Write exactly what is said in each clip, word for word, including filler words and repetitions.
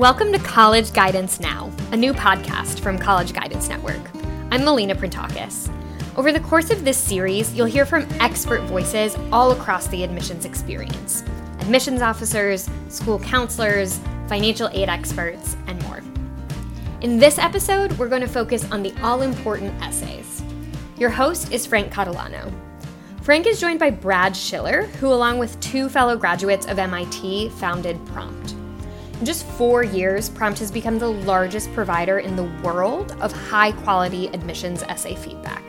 Welcome to College Guidance Now, a new podcast from College Guidance Network. I'm Melina Printakis. Over the course of this series, you'll hear from expert voices all across the admissions experience. Admissions officers, school counselors, financial aid experts, and more. In this episode, we're going to focus on the all-important essays. Your host is Frank Catalano. Frank is joined by Brad Schiller, who along with two fellow graduates of M I T founded Prompt. In just four years, Prompt has become the largest provider in the world of high-quality admissions essay feedback.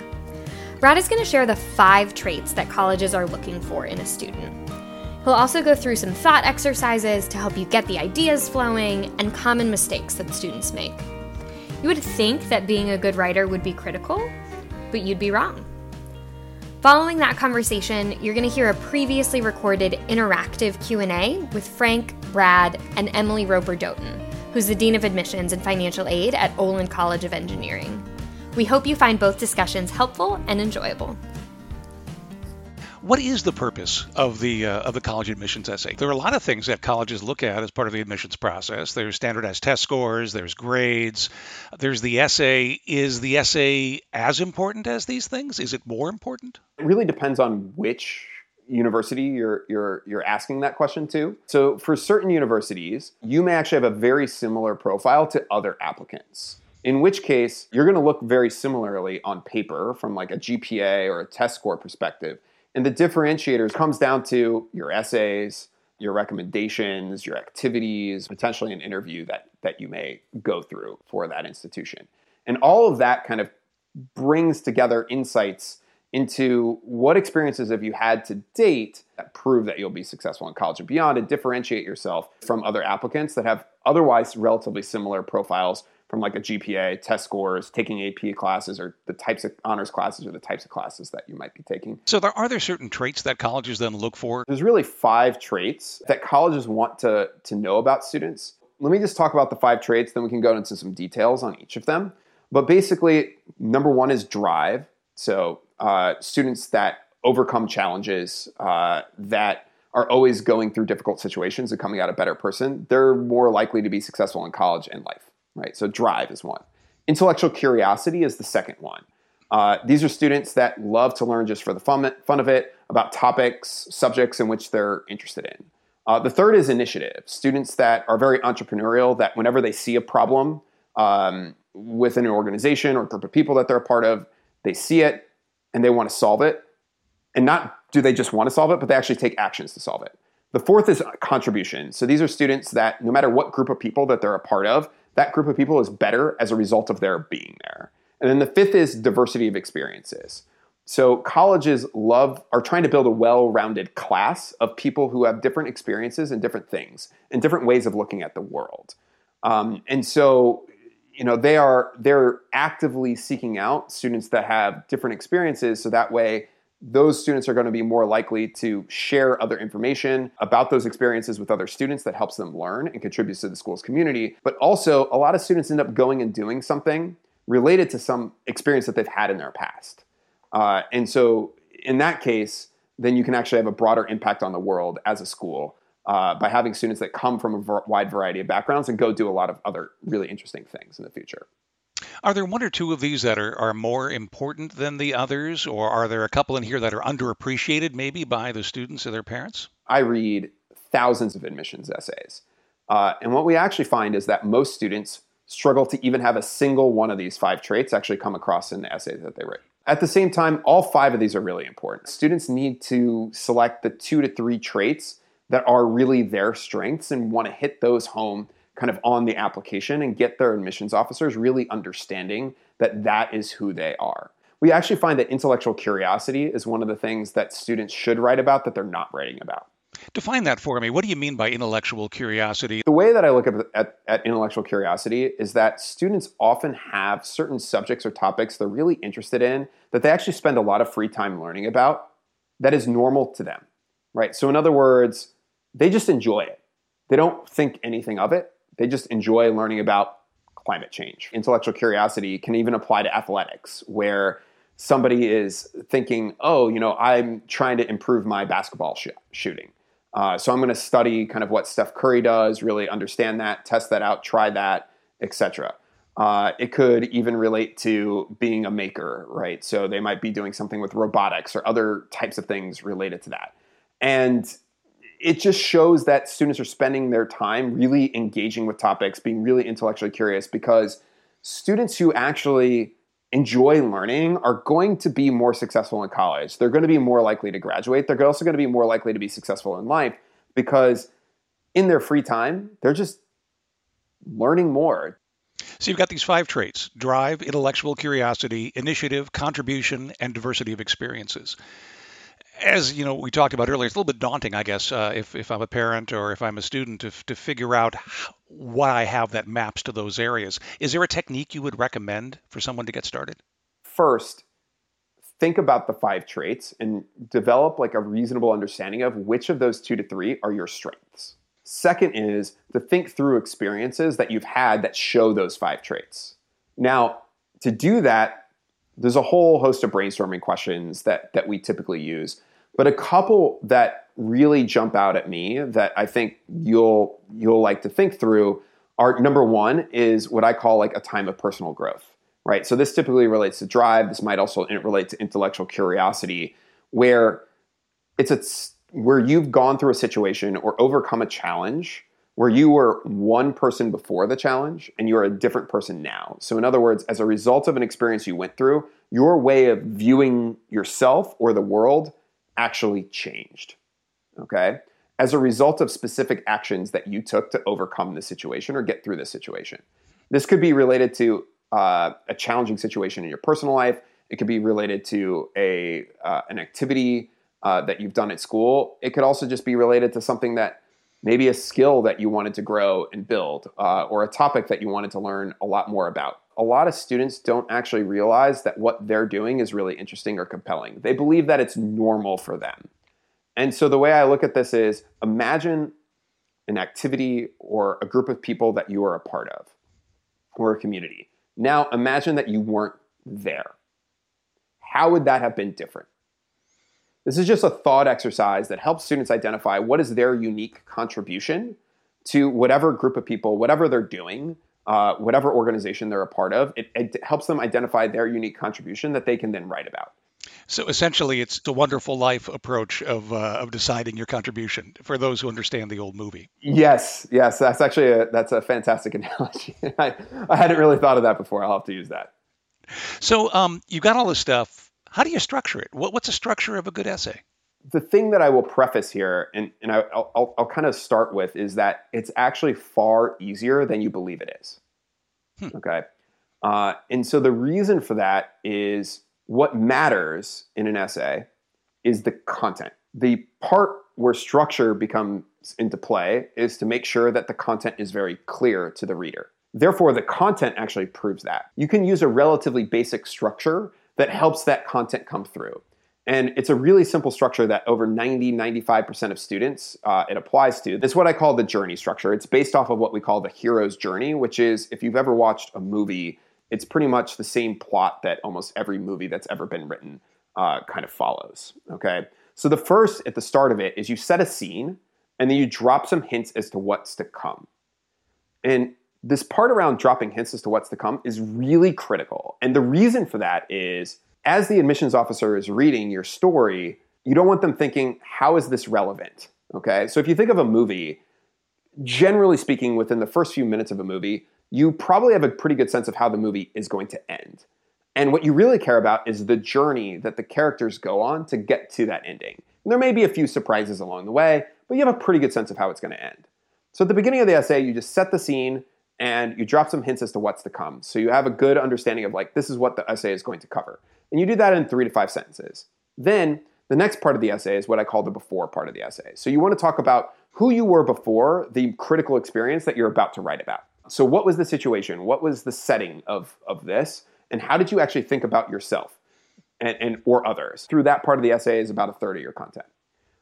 Brad is going to share the five traits that colleges are looking for in a student. He'll also go through some thought exercises to help you get the ideas flowing and common mistakes that students make. You would think that being a good writer would be critical, but you'd be wrong. Following that conversation, you're going to hear a previously recorded interactive Q and A with Frank, Brad, and Emily Roper-Doughton, who's the Dean of Admissions and Financial Aid at Olin College of Engineering. We hope you find both discussions helpful and enjoyable. What is the purpose of the uh, of the college admissions essay? There are a lot of things that colleges look at as part of the admissions process. There's standardized test scores, there's grades, there's the essay. Is the essay as important as these things? Is it more important? It really depends on which university you're you're you're asking that question to. So for certain universities, you may actually have a very similar profile to other applicants, in which case you're going to look very similarly on paper from like a G P A or a test score perspective. And the differentiators comes down to your essays, your recommendations, your activities, potentially an interview that that you may go through for that institution. And all of that kind of brings together insights into what experiences have you had to date that prove that you'll be successful in college and beyond, and differentiate yourself from other applicants that have otherwise relatively similar profiles from like a G P A, test scores, taking A P classes, or the types of honors classes or the types of classes that you might be taking. So there, are there certain traits that colleges then look for? There's really five traits that colleges want to, to know about students. Let me just talk about the five traits, then we can go into some details on each of them. But basically, number one is drive. So uh, students that overcome challenges, uh, that are always going through difficult situations and coming out a better person, they're more likely to be successful in college and life. Right, so drive is one. Intellectual curiosity is the second one. Uh, these are students that love to learn just for the fun, fun of it, about topics, subjects in which they're interested in. Uh, the third is initiative. Students that are very entrepreneurial, that whenever they see a problem um, with an organization or group of people that they're a part of, they see it and they want to solve it. And not do they just want to solve it, but they actually take actions to solve it. The fourth is contribution. So these are students that no matter what group of people that they're a part of, that group of people is better as a result of their being there. And then the fifth is diversity of experiences. So colleges love, are trying to build a well-rounded class of people who have different experiences and different things and different ways of looking at the world. Um, and so, you know, they are, they're actively seeking out students that have different experiences. So that way, those students are going to be more likely to share other information about those experiences with other students that helps them learn and contributes to the school's community. But also, a lot of students end up going and doing something related to some experience that they've had in their past. Uh, and so in that case, then you can actually have a broader impact on the world as a school uh, by having students that come from a v- wide variety of backgrounds and go do a lot of other really interesting things in the future. Are there one or two of these that are, are more important than the others, or are there a couple in here that are underappreciated maybe by the students or their parents? I read thousands of admissions essays. Uh, and what we actually find is that most students struggle to even have a single one of these five traits actually come across in the essay that they write. At the same time, all five of these are really important. Students need to select the two to three traits that are really their strengths and want to hit those home kind of on the application and get their admissions officers really understanding that that is who they are. We actually find that intellectual curiosity is one of the things that students should write about that they're not writing about. Define that for me. What do you mean by intellectual curiosity? The way that I look at, at, at intellectual curiosity is that students often have certain subjects or topics they're really interested in that they actually spend a lot of free time learning about that is normal to them, right? So in other words, they just enjoy it. They don't think anything of it. They just enjoy learning about climate change. Intellectual curiosity can even apply to athletics, where somebody is thinking, oh, you know, I'm trying to improve my basketball sh- shooting. Uh, so I'm going to study kind of what Steph Curry does, really understand that, test that out, try that, et cetera. Uh, it could even relate to being a maker, right? So they might be doing something with robotics or other types of things related to that. And it just shows that students are spending their time really engaging with topics, being really intellectually curious, because students who actually enjoy learning are going to be more successful in college. They're going to be more likely to graduate. They're also going to be more likely to be successful in life, because in their free time, they're just learning more. So you've got these five traits: drive, intellectual curiosity, initiative, contribution, and diversity of experiences. As you know, we talked about earlier, it's a little bit daunting, I guess, uh, if, if I'm a parent or if I'm a student, to, to figure out how, what I have that maps to those areas. Is there a technique you would recommend for someone to get started? First, think about the five traits and develop like a reasonable understanding of which of those two to three are your strengths. Second is to think through experiences that you've had that show those five traits. Now, to do that, there's a whole host of brainstorming questions that, that we typically use. But a couple that really jump out at me that I think you'll you'll like to think through are, number one is what I call like a time of personal growth, right? So this typically relates to drive. This might also relate to intellectual curiosity, where it's a, where you've gone through a situation or overcome a challenge where you were one person before the challenge and you're a different person now. So in other words, as a result of an experience you went through, your way of viewing yourself or the world actually changed, okay? As a result of specific actions that you took to overcome the situation or get through the situation. This could be related to uh, a challenging situation in your personal life. It could be related to a uh, an activity uh, that you've done at school. It could also just be related to something that, maybe a skill that you wanted to grow and build, uh, or a topic that you wanted to learn a lot more about. A lot of students don't actually realize that what they're doing is really interesting or compelling. They believe that it's normal for them. And so the way I look at this is, imagine an activity or a group of people that you are a part of, or a community. Now imagine that you weren't there. How would that have been different? This is just a thought exercise that helps students identify what is their unique contribution to whatever group of people, whatever they're doing, uh, whatever organization they're a part of. It, it helps them identify their unique contribution that they can then write about. So essentially, it's the Wonderful Life approach of uh, of deciding your contribution, for those who understand the old movie. Yes, yes, that's actually a, that's a fantastic analogy. I, I hadn't really thought of that before. I'll have to use that. So um, you've got all this stuff. How do you structure it? What, what's the structure of a good essay? The thing that I will preface here, and, and I, I'll, I'll kind of start with, is that it's actually far easier than you believe it is. Hmm. Okay. Uh, and so the reason for that is, what matters in an essay is the content. The part where structure becomes into play is to make sure that the content is very clear to the reader. Therefore, the content actually proves that. You can use a relatively basic structure that helps that content come through. And it's a really simple structure that over ninety, ninety-five percent of students, uh, it applies to. It's what I call the journey structure. It's based off of what we call the hero's journey, which is, if you've ever watched a movie, it's pretty much the same plot that almost every movie that's ever been written uh, kind of follows, okay? So the first, at the start of it, is you set a scene, and then you drop some hints as to what's to come. And this part around dropping hints as to what's to come is really critical. And the reason for that is, as the admissions officer is reading your story, you don't want them thinking, how is this relevant? Okay, so if you think of a movie, generally speaking, within the first few minutes of a movie, you probably have a pretty good sense of how the movie is going to end. And what you really care about is the journey that the characters go on to get to that ending. And there may be a few surprises along the way, but you have a pretty good sense of how it's going to end. So at the beginning of the essay, you just set the scene, and you drop some hints as to what's to come. So you have a good understanding of, like, this is what the essay is going to cover. And you do that in three to five sentences. Then the next part of the essay is what I call the before part of the essay. So you want to talk about who you were before the critical experience that you're about to write about. So what was the situation? What was the setting of, of this? And how did you actually think about yourself and, and or others? Through that part of the essay is about a third of your content.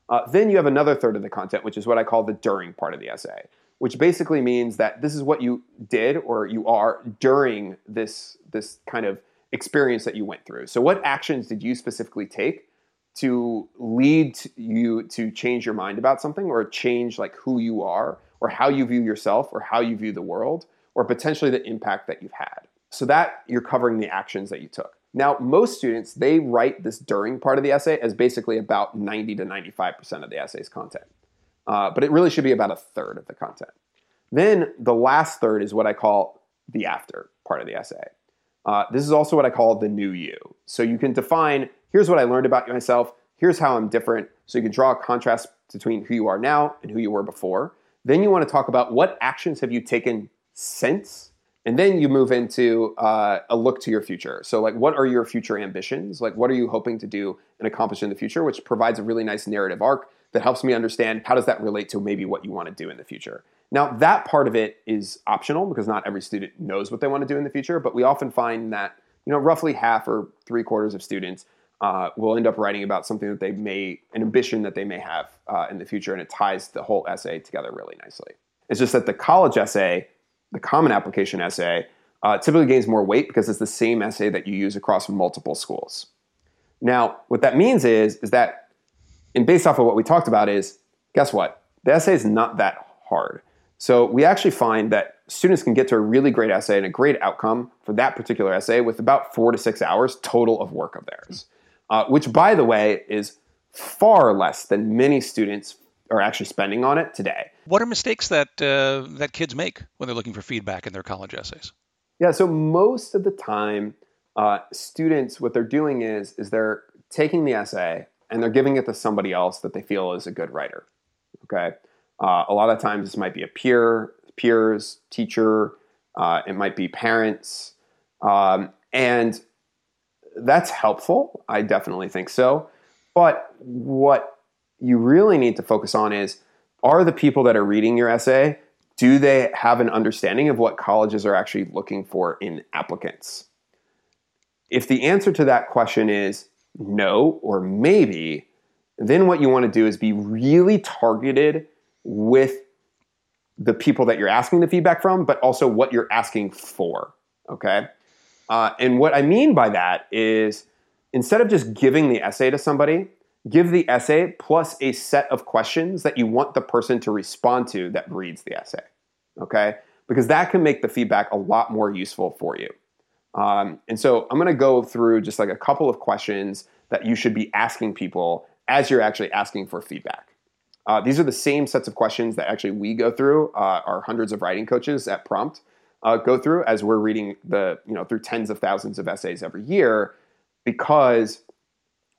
Uh, then you have another third of the content, which is what I call the during part of the essay, which basically means that this is what you did or you are during this, this kind of experience that you went through. So what actions did you specifically take to lead you to change your mind about something, or change like who you are or how you view yourself or how you view the world, or potentially the impact that you've had. So that you're covering the actions that you took. Now, most students, they write this during part of the essay as basically about ninety to ninety-five percent of the essay's content. Uh, but it really should be about a third of the content. Then the last third is what I call the after part of the essay. Uh, this is also what I call the new you. So you can define, here's what I learned about myself, here's how I'm different. So you can draw a contrast between who you are now and who you were before. Then you want to talk about what actions have you taken since, and then you move into uh, a look to your future. So like, what are your future ambitions? Like, what are you hoping to do and accomplish in the future, which provides a really nice narrative arc that helps me understand how does that relate to maybe what you want to do in the future. Now, that part of it is optional because not every student knows what they want to do in the future, but we often find that, you know, roughly half or three quarters of students uh, will end up writing about something that they may, an ambition that they may have uh, in the future, and it ties the whole essay together really nicely. It's just that the college essay, the Common Application essay, uh, typically gains more weight because it's the same essay that you use across multiple schools. Now, what that means is, is that, and based off of what we talked about is, guess what? The essay is not that hard. So we actually find that students can get to a really great essay and a great outcome for that particular essay with about four to six hours total of work of theirs, uh, which, by the way, is far less than many students are actually spending on it today. What are mistakes that uh, that kids make when they're looking for feedback in their college essays? Yeah, so most of the time, uh, students, what they're doing is, is they're taking the essay and they're giving it to somebody else that they feel is a good writer, okay? Uh, a lot of times this might be a peer, peers, teacher, uh, it might be parents, um, and that's helpful. I definitely think so. But what you really need to focus on is, are the people that are reading your essay, do they have an understanding of what colleges are actually looking for in applicants? If the answer to that question is no or maybe, then what you want to do is be really targeted with the people that you're asking the feedback from, but also what you're asking for, okay? Uh, and what I mean by that is, instead of just giving the essay to somebody, give the essay plus a set of questions that you want the person to respond to that reads the essay, okay? Because that can make the feedback a lot more useful for you. Um, and so I'm gonna go through just like a couple of questions that you should be asking people as you're actually asking for feedback. Uh, these are the same sets of questions that actually we go through, uh, our hundreds of writing coaches at Prompt uh, go through as we're reading the, you know, through tens of thousands of essays every year, because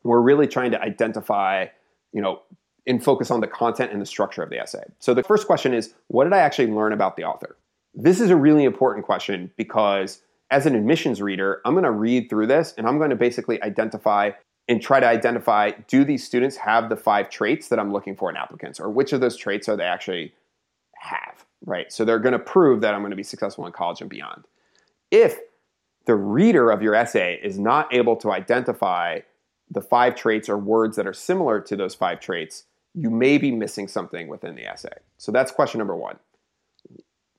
we're really trying to identify, you know, and focus on the content and the structure of the essay. So the first question is, what did I actually learn about the author? This is a really important question because as an admissions reader, I'm going to read through this and I'm going to basically identify and try to identify, do these students have the five traits that I'm looking for in applicants, or which of those traits are they actually have, right? So they're going to prove that I'm going to be successful in college and beyond. If the reader of your essay is not able to identify the five traits or words that are similar to those five traits, you may be missing something within the essay. So that's question number one.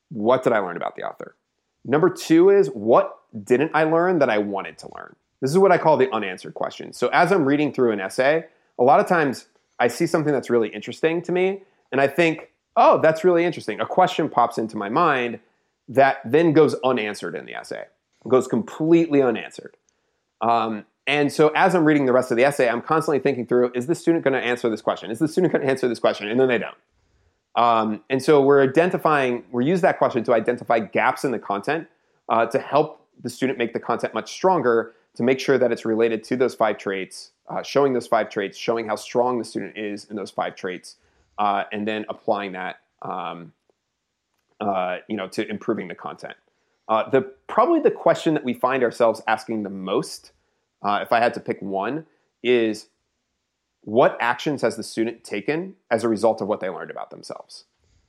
What did I learn about the author? Number two is, what didn't I learn that I wanted to learn? This is what I call the unanswered question. So as I'm reading through an essay, a lot of times I see something that's really interesting to me, and I think, oh, that's really interesting. A question pops into my mind that then goes unanswered in the essay. It goes completely unanswered. Um, and so as I'm reading the rest of the essay, I'm constantly thinking through, is this student going to answer this question? Is this student going to answer this question? And then they don't. Um, and so we're identifying, we use that question to identify gaps in the content uh, to help the student make the content much stronger, to make sure that it's related to those five traits, uh, showing those five traits, showing how strong the student is in those five traits, uh, and then applying that, um, uh, you know, to improving the content. Uh, the probably the question that we find ourselves asking the most, uh, if I had to pick one, is what actions has the student taken as a result of what they learned about themselves?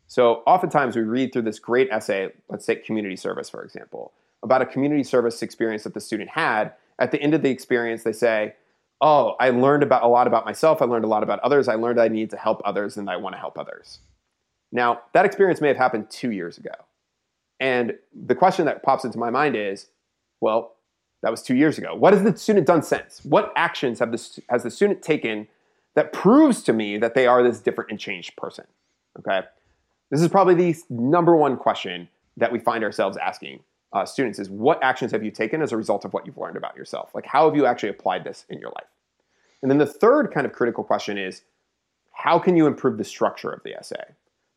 So oftentimes we read through this great essay, let's take community service, for example, about a community service experience that the student had. At the end of the experience, they say, oh, I learned about a lot about myself. I learned a lot about others. I learned I need to help others and I want to help others. Now, that experience may have happened two years ago. And the question that pops into my mind is, well, That was two years ago. What has the student done since? What actions have the, has the student taken that proves to me that they are this different and changed person? Okay, this is probably the number one question that we find ourselves asking uh, students is, what actions have you taken as a result of what you've learned about yourself? Like, how have you actually applied this in your life? And then the third kind of critical question is, how can you improve the structure of the essay?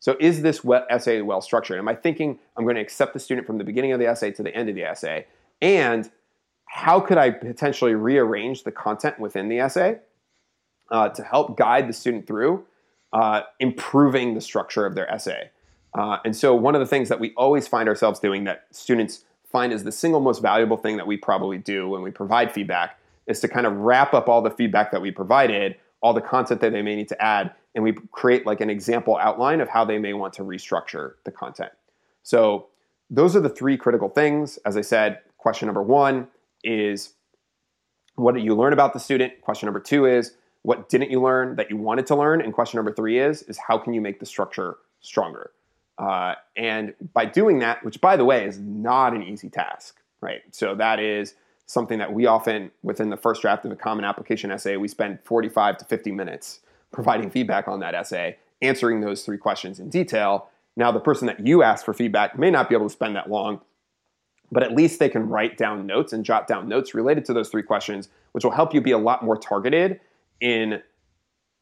So is this essay well structured? Am I thinking I'm going to accept the student from the beginning of the essay to the end of the essay? And how could I potentially rearrange the content within the essay uh, to help guide the student through uh, improving the structure of their essay? Uh, and so one of the things that we always find ourselves doing that students find is the single most valuable thing that we probably do when we provide feedback is to kind of wrap up all the feedback that we provided, all the content that they may need to add, and we create like an example outline of how they may want to restructure the content. So those are the three critical things. As I said, question number one is, what did you learn about the student? Question number two is, what didn't you learn that you wanted to learn? And question number three is, is how can you make the structure stronger? Uh, and by doing that, which by the way is not an easy task, right? So that is something that we often, within the first draft of a Common Application essay, we spend forty-five to fifty minutes providing feedback on that essay, answering those three questions in detail. Now, the person that you ask for feedback may not be able to spend that long, but at least they can write down notes and jot down notes related to those three questions, which will help you be a lot more targeted in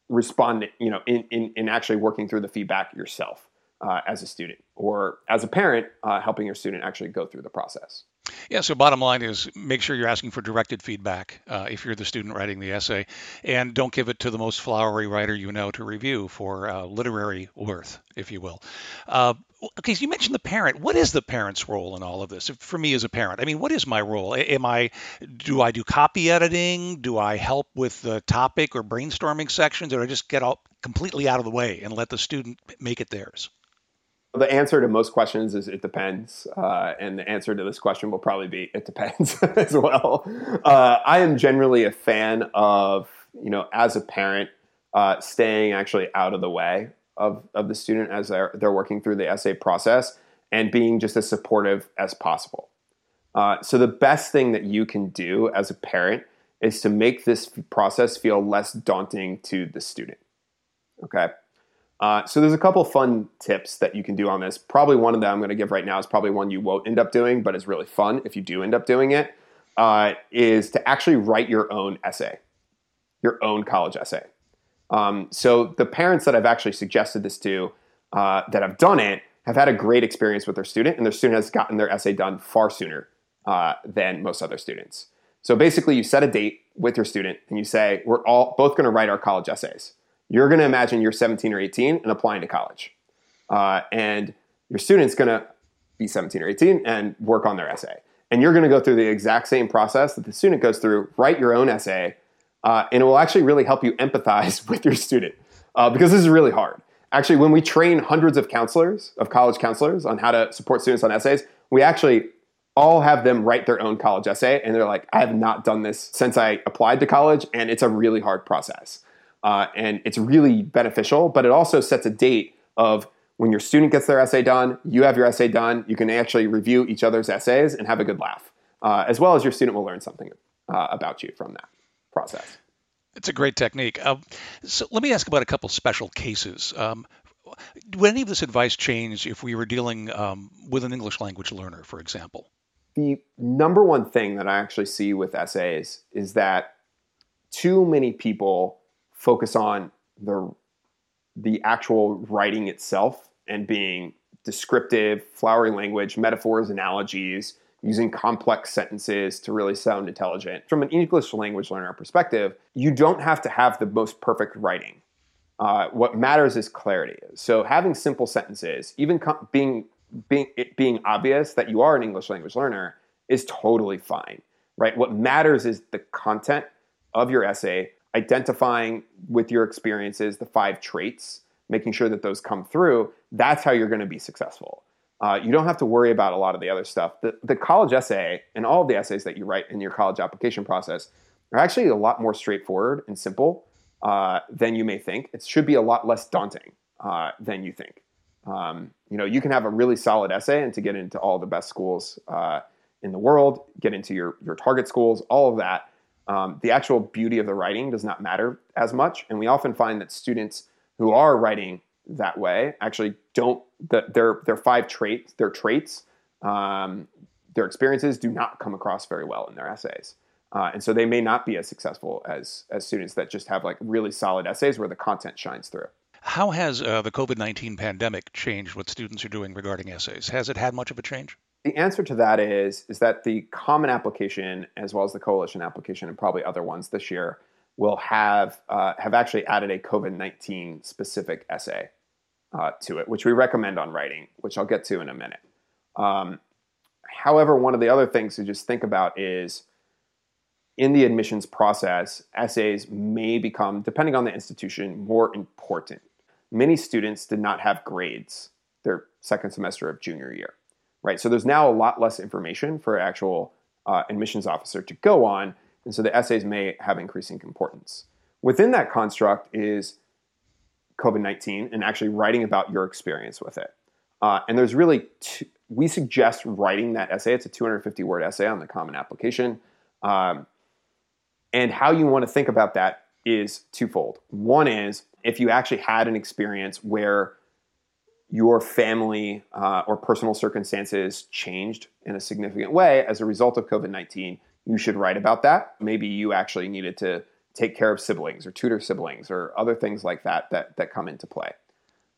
responding, you know, in, in, in actually working through the feedback yourself uh, as a student, or as a parent, uh, helping your student actually go through the process. Yeah, so bottom line is, make sure you're asking for directed feedback uh, if you're the student writing the essay, and don't give it to the most flowery writer you know to review for uh, literary worth, if you will. Uh, okay, so you mentioned the parent. What is the parent's role in all of this? For me as a parent, I mean, what is my role? Am I, do I do copy editing? Do I help with the topic or brainstorming sections, or do I just get all completely out of the way and let the student make it theirs? The answer to most questions is it depends. Uh, and the answer to this question will probably be it depends as well. Uh, I am generally a fan of, you know, as a parent, uh, staying actually out of the way of, of the student as they're, they're working through the essay process and being just as supportive as possible. Uh, so the best thing that you can do as a parent is to make this process feel less daunting to the student. Okay. Uh, so there's a couple fun tips that you can do on this. Probably one of them I'm going to give right now is probably one you won't end up doing, but is really fun if you do end up doing it, uh, is to actually write your own essay, your own college essay. Um, so the parents that I've actually suggested this to uh, that have done it have had a great experience with their student, and their student has gotten their essay done far sooner uh, than most other students. So basically you set a date with your student and you say, we're all both going to write our college essays. You're going to imagine you're seventeen or eighteen and applying to college. Uh, and your student's going to be seventeen or eighteen and work on their essay. And you're going to go through the exact same process that the student goes through, write your own essay, uh, and it will actually really help you empathize with your student uh, because this is really hard. Actually, when we train hundreds of counselors, of college counselors, on how to support students on essays, we actually all have them write their own college essay. And they're like, I have not done this since I applied to college, and it's a really hard process. Uh, and it's really beneficial, but it also sets a date of when your student gets their essay done, you have your essay done, you can actually review each other's essays and have a good laugh, uh, as well as your student will learn something uh, about you from that process. It's a great technique. Um, so let me ask about a couple special cases. Um, would any of this advice change if we were dealing um, with an English language learner, for example? The number one thing that I actually see with essays is that too many people focus on the the actual writing itself and being descriptive, flowery language, metaphors, analogies, using complex sentences to really sound intelligent. From an English language learner perspective, you don't have to have the most perfect writing. Uh, what matters is clarity. So having simple sentences, even com- being being it being obvious that you are an English language learner, is totally fine, right? What matters is the content of your essay, identifying with your experiences the five traits, making sure that those come through. That's how you're going to be successful. Uh, you don't have to worry about a lot of the other stuff. The, the college essay and all of the essays that you write in your college application process are actually a lot more straightforward and simple uh, than you may think. It should be a lot less daunting uh, than you think. Um, you know, you can have a really solid essay and to get into all the best schools uh, in the world, get into your, your target schools, all of that. Um, the actual beauty of the writing does not matter as much. And we often find that students who are writing that way actually don't, that their, their five traits, their traits, um, their experiences do not come across very well in their essays. Uh, and so they may not be as successful as, as students that just have like really solid essays where the content shines through. How has uh, the COVID nineteen pandemic changed what students are doing regarding essays? Has it had much of a change? The answer to that is, is that the Common Application, as well as the Coalition Application and probably other ones this year, will have uh, have actually added a COVID nineteen specific essay uh, to it, which we recommend on writing, which I'll get to in a minute. Um, however, one of the other things to just think about is in the admissions process, essays may become, depending on the institution, more important. Many students did not have grades their second semester of junior year, right? So there's now a lot less information for an actual uh, admissions officer to go on, and so the essays may have increasing importance. Within that construct is COVID nineteen and actually writing about your experience with it. Uh, and there's really, two, we suggest writing that essay. It's a two hundred fifty word essay on the Common Application. Um, And how you want to think about that is twofold. One is if you actually had an experience where your family uh, or personal circumstances changed in a significant way as a result of COVID nineteen, you should write about that. Maybe you actually needed to take care of siblings or tutor siblings or other things like that that, that come into play,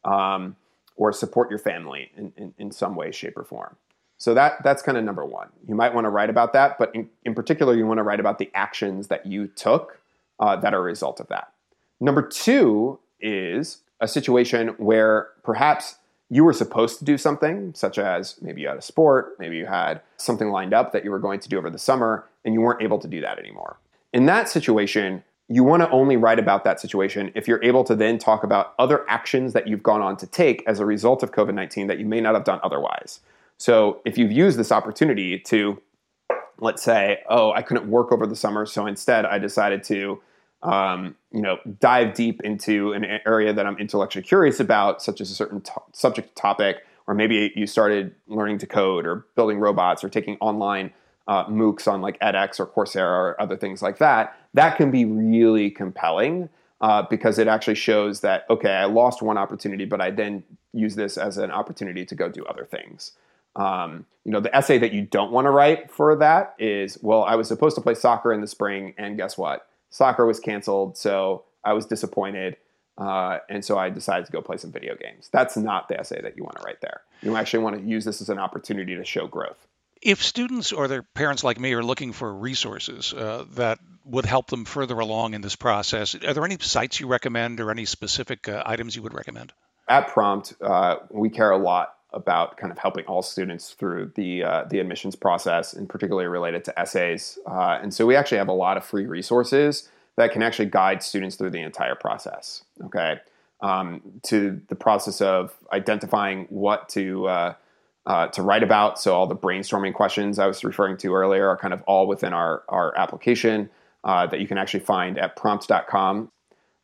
um, or support your family in, in, in some way, shape, or form. So that that's kind of number one. You might want to write about that, but in, in particular, you want to write about the actions that you took uh, that are a result of that. Number two is a situation where perhaps you were supposed to do something, such as maybe you had a sport, maybe you had something lined up that you were going to do over the summer, and you weren't able to do that anymore. In that situation, you want to only write about that situation if you're able to then talk about other actions that you've gone on to take as a result of COVID nineteen that you may not have done otherwise. So if you've used this opportunity to, let's say, oh, I couldn't work over the summer, so instead I decided to, um, you know, dive deep into an area that I'm intellectually curious about, such as a certain to- subject topic, or maybe you started learning to code or building robots or taking online uh, MOOCs on like edX or Coursera or other things like that, that can be really compelling uh, because it actually shows that, okay, I lost one opportunity, but I then use this as an opportunity to go do other things. Um, you know, the essay that you don't want to write for that is, well, I was supposed to play soccer in the spring, and guess what? Soccer was canceled, so I was disappointed, uh, and so I decided to go play some video games. That's not the essay that you want to write there. You actually want to use this as an opportunity to show growth. If students or their parents like me are looking for resources uh, that would help them further along in this process, are there any sites you recommend or any specific uh, items you would recommend? At Prompt, uh, we care a lot about kind of helping all students through the uh, the admissions process, and particularly related to essays. Uh, and so we actually have a lot of free resources that can actually guide students through the entire process, okay? Um, to the process of identifying what to uh, uh, to write about. So all the brainstorming questions I was referring to earlier are kind of all within our, our application uh, that you can actually find at prompt dot com.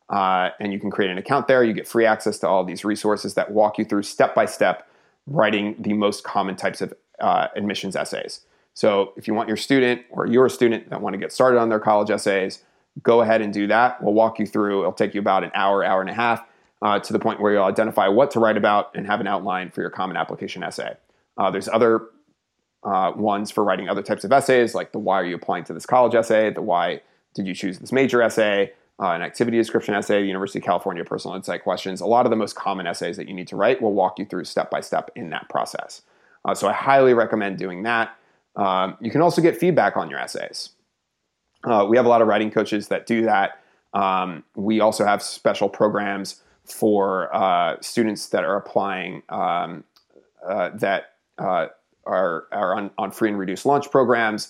Uh, and you can create an account there. You get free access to all these resources that walk you through step-by-step writing the most common types of uh, admissions essays. So if you want your student or you're a student that want to get started on their college essays, go ahead and do that. We'll walk you through. It'll take you about an hour, hour and a half uh, to the point where you'll identify what to write about and have an outline for your Common Application essay. Uh, there's other uh, ones for writing other types of essays, like the why are you applying to this college essay, the why did you choose this major essay, Uh, an activity description essay, the University of California personal insight questions. A lot of the most common essays that you need to write will walk you through step-by-step in that process. Uh, so I highly recommend doing that. Um, you can also get feedback on your essays. Uh, we have a lot of writing coaches that do that. Um, we also have special programs for uh, students that are applying um, uh, that uh, are, are on, on free and reduced lunch programs,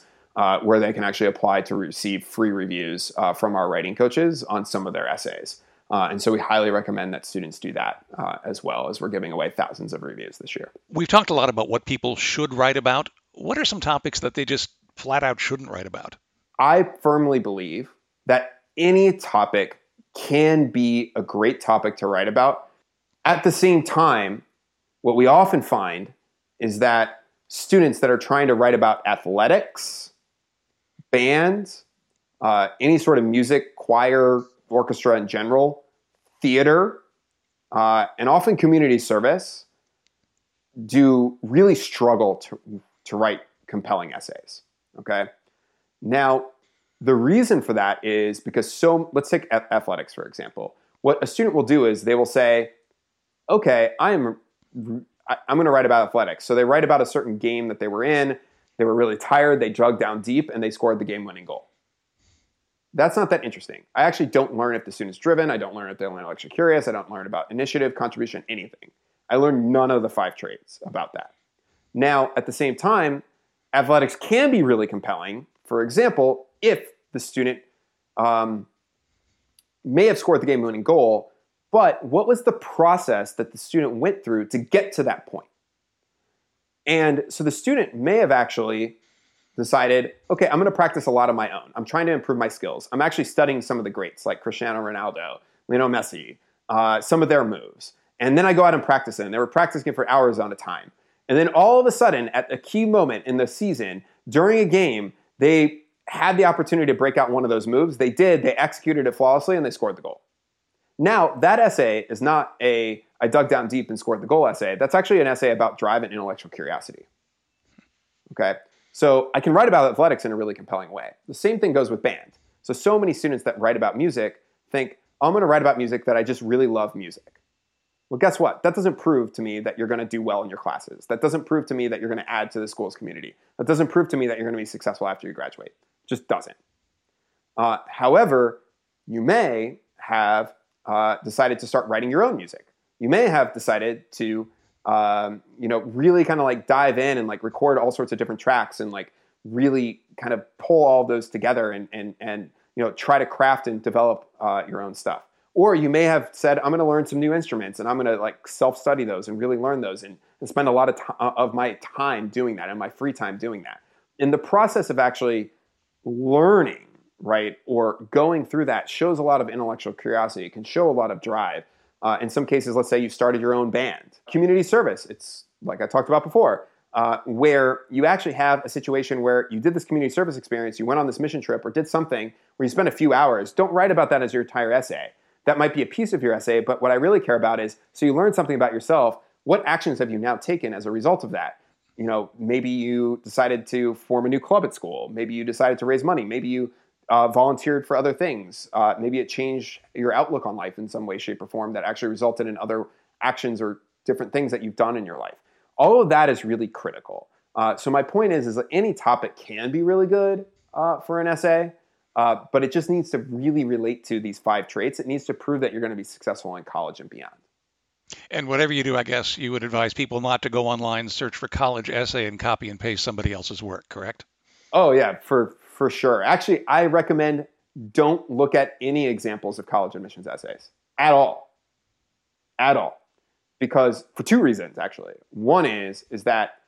Uh, where they can actually apply to receive free reviews uh, from our writing coaches on some of their essays. Uh, and so we highly recommend that students do that uh, as well, as we're giving away thousands of reviews this year. We've talked a lot about what people should write about. What are some topics that they just flat out shouldn't write about? I firmly believe that any topic can be a great topic to write about. At the same time, what we often find is that students that are trying to write about athletics, bands, uh, any sort of music, choir, orchestra in general, theater, uh, and often community service, do really struggle to, to write compelling essays, okay? Now, the reason for that is because so, let's take athletics, for example. What a student will do is they will say, okay, I am, I'm going to write about athletics. So they write about a certain game that they were in, they were really tired, they dug down deep, and they scored the game-winning goal. That's not that interesting. I actually don't learn if the student's driven, I don't learn if they're intellectually curious, I don't learn about initiative, contribution, anything. I learned none of the five traits about that. Now, at the same time, athletics can be really compelling, for example, if the student um, may have scored the game-winning goal, but what was the process that the student went through to get to that point? And so the student may have actually decided, okay, I'm going to practice a lot of my own. I'm trying to improve my skills. I'm actually studying some of the greats like Cristiano Ronaldo, Lionel Messi, uh, some of their moves. And then I go out and practice it. And they were practicing it for hours on a time. And then all of a sudden, at a key moment in the season, during a game, they had the opportunity to break out one of those moves. They did. They executed it flawlessly, and they scored the goal. Now, that essay is not a I dug down deep and scored the goal essay. That's actually an essay about drive and intellectual curiosity. Okay? So I can write about athletics in a really compelling way. The same thing goes with band. So, so many students that write about music think, I'm going to write about music that I just really love music. Well, guess what? That doesn't prove to me that you're going to do well in your classes. That doesn't prove to me that you're going to add to the school's community. That doesn't prove to me that you're going to be successful after you graduate. It just doesn't. Uh, however, you may have uh, decided to start writing your own music. You may have decided to, um, you know, really kind of like dive in and like record all sorts of different tracks and like really kind of pull all those together and and and you know try to craft and develop uh, your own stuff. Or you may have said, I'm going to learn some new instruments and I'm going to like self-study those and really learn those and, and spend a lot of, t- of my time doing that and my free time doing that. In the process of actually learning, right, or going through that shows a lot of intellectual curiosity. It can show a lot of drive. Uh, in some cases, let's say you started your own band. Community service, it's like I talked about before, uh, where you actually have a situation where you did this community service experience, you went on this mission trip or did something where you spent a few hours. Don't write about that as your entire essay. That might be a piece of your essay, but what I really care about is, so you learn something about yourself, what actions have you now taken as a result of that? You know, maybe you decided to form a new club at school. Maybe you decided to raise money. Maybe you uh, volunteered for other things. Uh, maybe it changed your outlook on life in some way, shape, or form that actually resulted in other actions or different things that you've done in your life. All of that is really critical. Uh, so my point is, is that any topic can be really good uh, for an essay. Uh, but it just needs to really relate to these five traits. It needs to prove that you're going to be successful in college and beyond. And whatever you do, I guess you would advise people not to go online, search for college essay, and copy and paste somebody else's work, correct? Oh, yeah, for, for sure. Actually, I recommend don't look at any examples of college admissions essays at all. At all. Because for two reasons, actually. One is, is that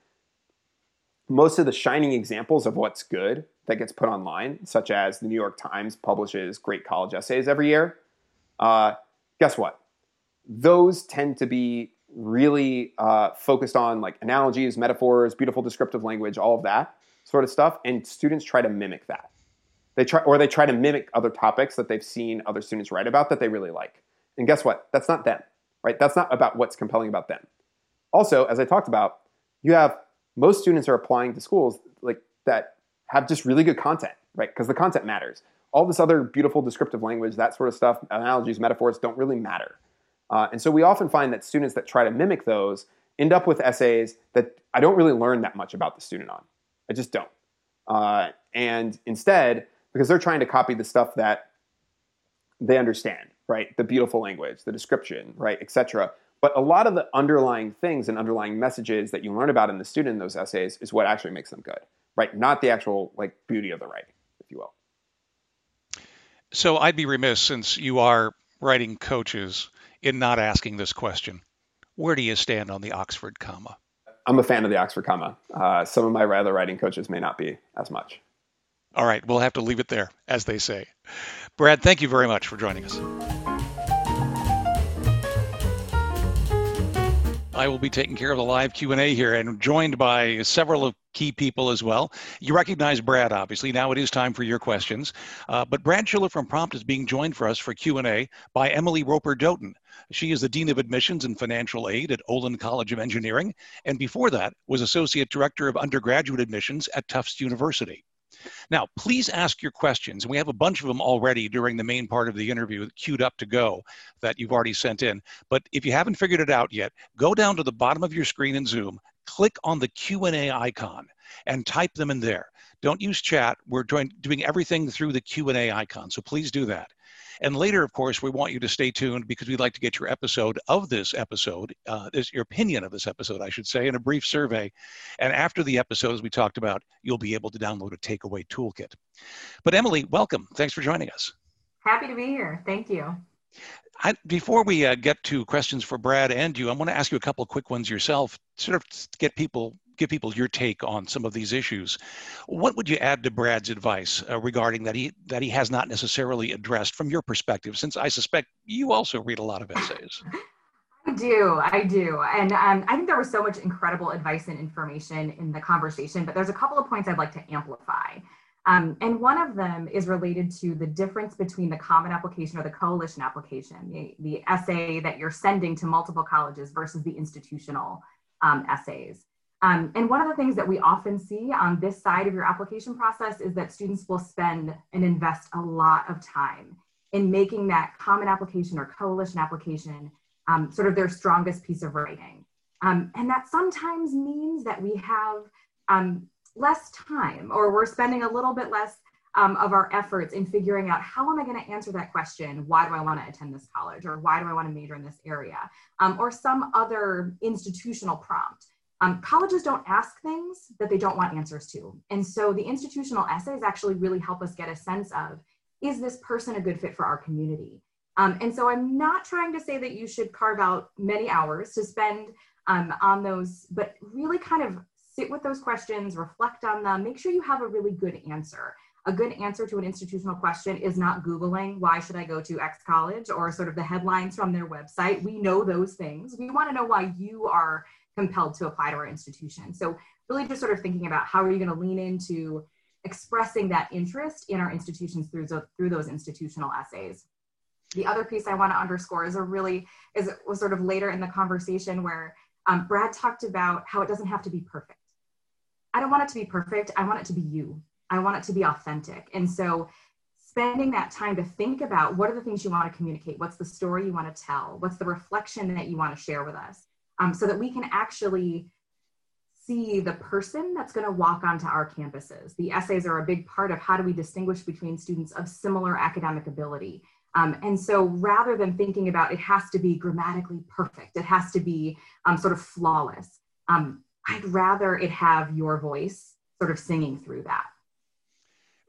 most of the shining examples of what's good that gets put online, such as the New York Times publishes great college essays every year, uh, guess what? Those tend to be really uh, focused on like analogies, metaphors, beautiful descriptive language, all of that sort of stuff, and students try to mimic that. They try, or they try to mimic other topics that they've seen other students write about that they really like. And guess what? That's not them, right? That's not about what's compelling about them. Also, as I talked about, you have most students are applying to schools like that have just really good content, right? Because the content matters. All this other beautiful descriptive language, that sort of stuff, analogies, metaphors don't really matter. Uh, and so we often find that students that try to mimic those end up with essays that I don't really learn that much about the student on. I just don't. Uh, and instead, because they're trying to copy the stuff that they understand, right? The beautiful language, the description, right, et cetera. But a lot of the underlying things and underlying messages that you learn about in the student in those essays is what actually makes them good. Right, not the actual like beauty of the writing, if you will. So I'd be remiss, since you are writing coaches, in not asking this question. Where do you stand on the Oxford comma? I'm a fan of the Oxford comma. Uh, some of my other writing coaches may not be as much. All right, we'll have to leave it there, as they say. Brad, thank you very much for joining us. I will be taking care of the live Q and A here, and joined by several of key people as well. You recognize Brad, obviously. Now it is time for your questions. Uh, but Brad Schiller from Prompt is being joined for us for Q and A by Emily Roper-Doughton. She is the Dean of Admissions and Financial Aid at Olin College of Engineering, and before that was Associate Director of Undergraduate Admissions at Tufts University. Now, please ask your questions. We have a bunch of them already during the main part of the interview queued up to go that you've already sent in. But if you haven't figured it out yet, go down to the bottom of your screen in Zoom, click on the Q and A icon and type them in there. Don't use chat. We're doing everything through the Q and A icon, so please do that. And later, of course, we want you to stay tuned because we'd like to get your episode of this episode, uh, this, your opinion of this episode, I should say, in a brief survey. And after the episode, as we talked about, you'll be able to download a takeaway toolkit. But Emily, welcome. Thanks for joining us. Happy to be here. Thank you. I, before we uh, get to questions for Brad and you, I want to ask you a couple of quick ones yourself, sort of get people, give people your take on some of these issues. What would you add to Brad's advice uh, regarding that he that he has not necessarily addressed from your perspective, since I suspect you also read a lot of essays? I do, I do. And um, I think there was so much incredible advice and information in the conversation, but there's a couple of points I'd like to amplify. Um, and one of them is related to the difference between the Common Application or the Coalition Application, the, the essay that you're sending to multiple colleges versus the institutional um, essays. Um, and one of the things that we often see on this side of your application process is that students will spend and invest a lot of time in making that Common Application or Coalition Application um, sort of their strongest piece of writing. Um, and that sometimes means that we have um, less time, or we're spending a little bit less um, of our efforts in figuring out, how am I going to answer that question? Why do I want to attend this college? Or why do I want to major in this area? Um, or some other institutional prompt. Um, colleges don't ask things that they don't want answers to. And so the institutional essays actually really help us get a sense of, is this person a good fit for our community? Um, and so I'm not trying to say that you should carve out many hours to spend um, on those, but really kind of sit with those questions, reflect on them, make sure you have a really good answer. A good answer to an institutional question is not Googling, why should I go to X college, or sort of the headlines from their website. We know those things. We want to know why you are compelled to apply to our institution. So really just sort of thinking about, how are you going to lean into expressing that interest in our institutions through, through those institutional essays. The other piece I want to underscore is a really, is was sort of later in the conversation where um, Brad talked about how it doesn't have to be perfect. I don't want it to be perfect. I want it to be you. I want it to be authentic. And so spending that time to think about, what are the things you want to communicate? What's the story you want to tell? What's the reflection that you want to share with us? Um, so that we can actually see the person that's going to walk onto our campuses. The essays are a big part of, how do we distinguish between students of similar academic ability. Um, and so rather than thinking about, it has to be grammatically perfect, it has to be um, sort of flawless, um, I'd rather it have your voice sort of singing through that.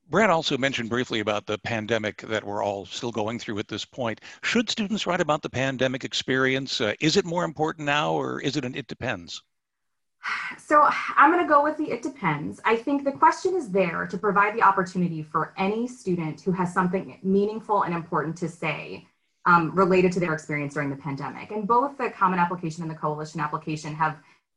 Brad also mentioned briefly about the pandemic that we're all still going through at this point. Should students write about the pandemic experience? Uh, is it more important now, or is it an it depends? So I'm going to go with the it depends. I think the question is there to provide the opportunity for any student who has something meaningful and important to say um, related to their experience during the pandemic. And both the Common Application and the Coalition Application have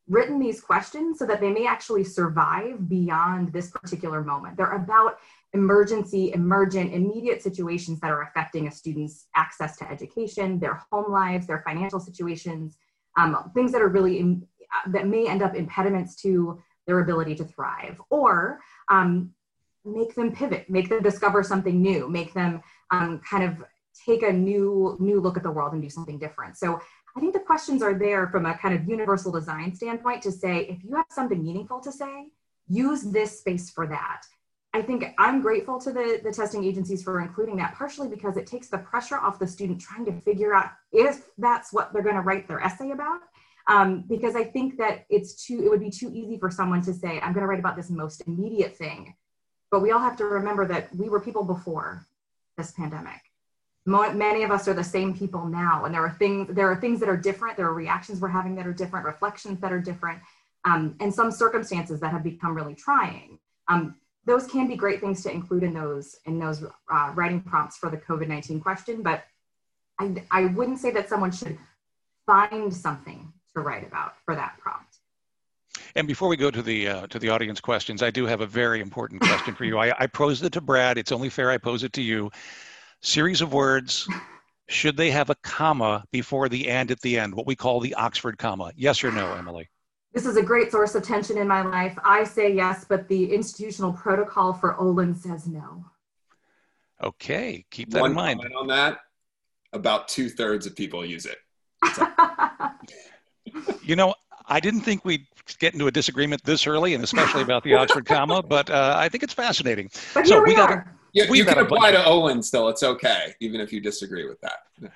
written these questions so that they may actually survive beyond this particular moment. They're about emergency, emergent, immediate situations that are affecting a student's access to education, their home lives, their financial situations, um, things that are really, in, that may end up impediments to their ability to thrive, or um, make them pivot, make them discover something new, make them um, kind of take a new, new look at the world and do something different. So I think the questions are there from a kind of universal design standpoint to say, if you have something meaningful to say, use this space for that. I think I'm grateful to the, the testing agencies for including that, partially because it takes the pressure off the student trying to figure out if that's what they're going to write their essay about. Um, because I think that it's too, it would be too easy for someone to say, I'm going to write about this most immediate thing. But we all have to remember that we were people before this pandemic. Mo- many of us are the same people now. And there are things, there are things that are different. There are reactions we're having that are different, reflections that are different, um, and some circumstances that have become really trying. Um, Those can be great things to include in those in those uh, writing prompts for the COVID nineteen question, but I, I wouldn't say that someone should find something to write about for that prompt. And before we go to the uh, to the audience questions, I do have a very important question for you. I, I posed it to Brad. It's only fair I pose it to you. Series of words, should they have a comma before the and at the end, what we call the Oxford comma? Yes or no, Emily? This is a great source of tension in my life. I say yes, but the institutional protocol for Olin says no. Okay, keep that One in mind. One comment on that, about two-thirds of people use it. You know, I didn't think we'd get into a disagreement this early, and especially about the Oxford comma, but uh, I think it's fascinating. But so here we, we got are. You, you can apply to Olin still. It's okay, even if you disagree with that.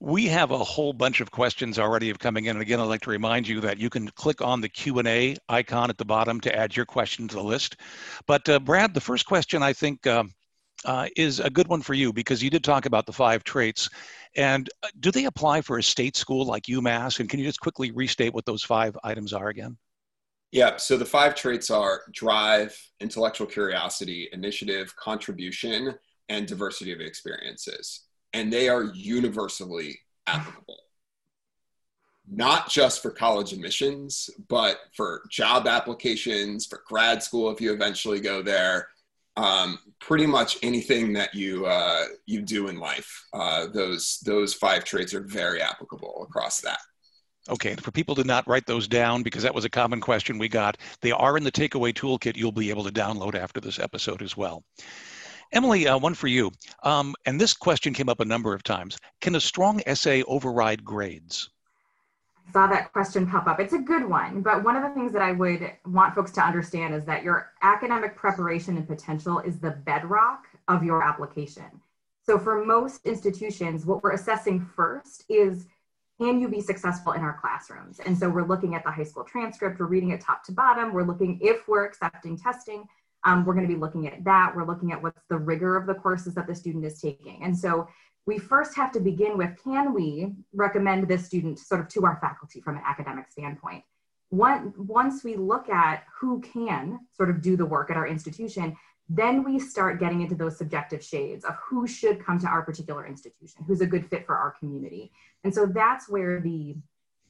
We have a whole bunch of questions already of coming in. And again, I'd like to remind you that you can click on the Q and A icon at the bottom to add your question to the list. But uh, Brad, the first question I think um, uh, is a good one for you, because you did talk about the five traits. And uh, do they apply for a state school like UMass? And can you just quickly restate what those five items are again? Yeah, so the five traits are drive, intellectual curiosity, initiative, contribution, and diversity of experiences. And they are universally applicable, not just for college admissions, but for job applications, for grad school if you eventually go there, um, pretty much anything that you uh, you do in life. Uh, those those five traits are very applicable across that. Okay, for people to not write those down, because that was a common question we got, they are in the takeaway toolkit you'll be able to download after this episode as well. Emily, uh, one for you. Um, and this question came up a number of times. Can a strong essay override grades? I saw that question pop up. It's a good one, but one of the things that I would want folks to understand is that your academic preparation and potential is the bedrock of your application. So for most institutions, what we're assessing first is, can you be successful in our classrooms? And so we're looking at the high school transcript, we're reading it top to bottom, we're looking, if we're accepting testing, Um, we're going to be looking at that. We're looking at what's the rigor of the courses that the student is taking. And so we first have to begin with, can we recommend this student sort of to our faculty from an academic standpoint? One, once we look at who can sort of do the work at our institution, then we start getting into those subjective shades of who should come to our particular institution, who's a good fit for our community. And so that's where the,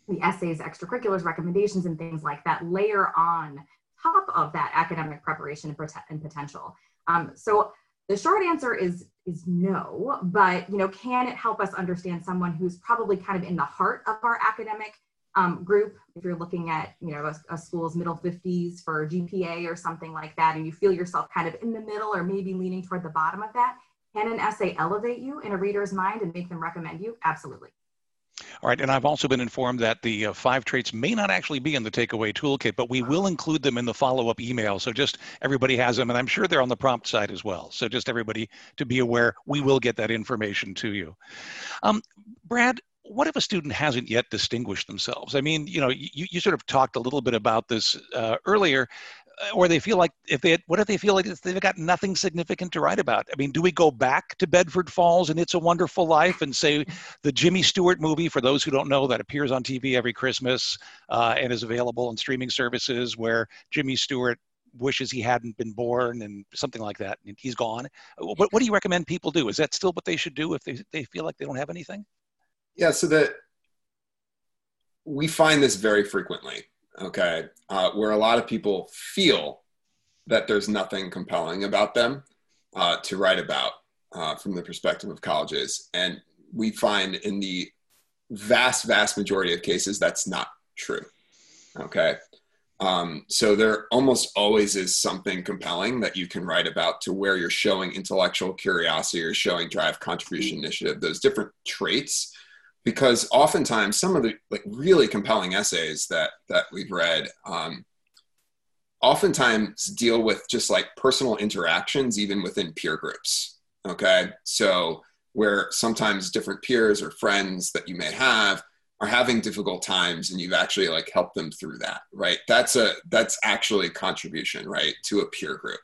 the essays, extracurriculars, recommendations, and things like that layer on top of that academic preparation and potential. Um, so the short answer is, is no, but you know, can it help us understand someone who's probably kind of in the heart of our academic um, group? If you're looking at you know a, a school's middle fifties for G P A or something like that, and you feel yourself kind of in the middle or maybe leaning toward the bottom of that, can an essay elevate you in a reader's mind and make them recommend you? Absolutely. All right, and I've also been informed that the uh, five traits may not actually be in the takeaway toolkit, but we will include them in the follow-up email. So just everybody has them, and I'm sure they're on the prompt side as well. So just everybody to be aware, we will get that information to you. Um, Brad, what if a student hasn't yet distinguished themselves? I mean, you know, you, you sort of talked a little bit about this uh, earlier, or they feel like if they, what if they feel like they've got nothing significant to write about? I mean, do we go back to Bedford Falls and It's a Wonderful Life and say the Jimmy Stewart movie, for those who don't know, that appears on T V every Christmas uh, and is available on streaming services, where Jimmy Stewart wishes he hadn't been born and something like that, and he's gone. What, what do you recommend people do? Is that still what they should do if they, they feel like they don't have anything? Yeah, so that we find this very frequently. Okay, uh, where a lot of people feel that there's nothing compelling about them uh, to write about uh, from the perspective of colleges. And we find in the vast, vast majority of cases, that's not true, okay? Um, so there almost always is something compelling that you can write about, to where you're showing intellectual curiosity or showing drive, contribution, initiative, those different traits. Because oftentimes some of the like really compelling essays that that we've read um, oftentimes deal with just like personal interactions, even within peer groups, okay? So where sometimes different peers or friends that you may have are having difficult times, and you've actually like helped them through that, right? That's a that's actually a contribution, right, to a peer group.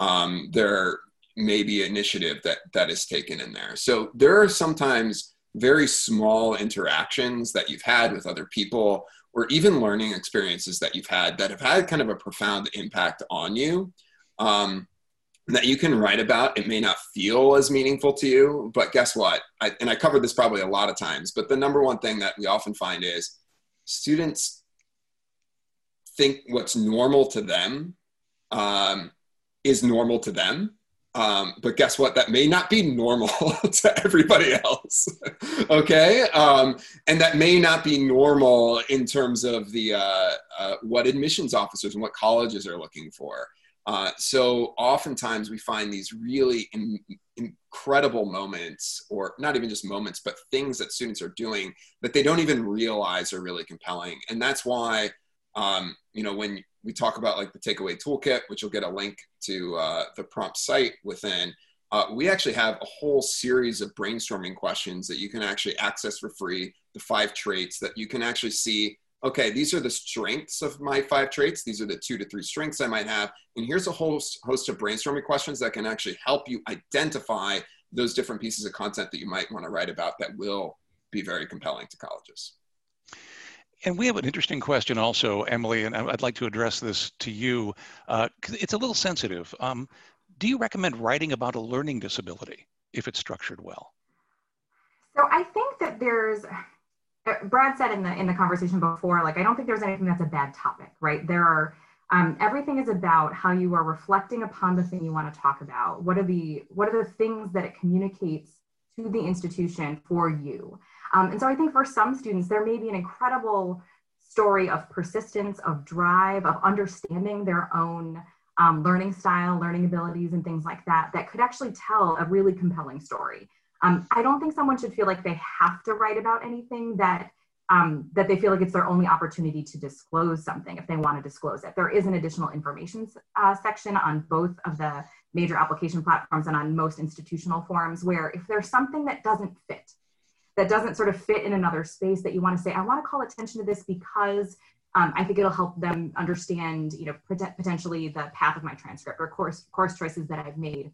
Um, there may be initiative that that is taken in there. So there are sometimes very small interactions that you've had with other people, or even learning experiences that you've had that have had kind of a profound impact on you um, that you can write about. It may not feel as meaningful to you, but guess what? I, and I covered this probably a lot of times, but the number one thing that we often find is students think what's normal to them um, is normal to them. Um, but guess what? That may not be normal to everybody else. Okay. Um, and that may not be normal in terms of the, uh, uh, what admissions officers and what colleges are looking for. Uh, so oftentimes we find these really in, incredible moments, or not even just moments, but things that students are doing that they don't even realize are really compelling. And that's why, um, you know, when we talk about like the takeaway toolkit, which you'll get a link to uh, the Prompt site within, uh, we actually have a whole series of brainstorming questions that you can actually access for free, the five traits that you can actually see, okay, these are the strengths of my five traits. These are the two to three strengths I might have. And here's a whole host of brainstorming questions that can actually help you identify those different pieces of content that you might want to write about that will be very compelling to colleges. And we have an interesting question also, Emily, and I'd like to address this to you. Uh, it's a little sensitive. Um, do you recommend writing about a learning disability if it's structured well? So I think that there's, Brad said in the in the conversation before, like, I don't think there's anything that's a bad topic, right? There are, um, everything is about how you are reflecting upon the thing you want to talk about. What are the, what are the things that it communicates to the institution for you? Um, and so I think for some students, there may be an incredible story of persistence, of drive, of understanding their own um, learning style, learning abilities, and things like that, that could actually tell a really compelling story. Um, I don't think someone should feel like they have to write about anything that, um, that they feel like it's their only opportunity to disclose something if they want to disclose it. There is an additional information uh, section on both of the major application platforms and on most institutional forums where if there's something that doesn't fit, that doesn't sort of fit in another space that you want to say, I want to call attention to this because um, I think it'll help them understand, you know, potentially the path of my transcript or course, course choices that I've made.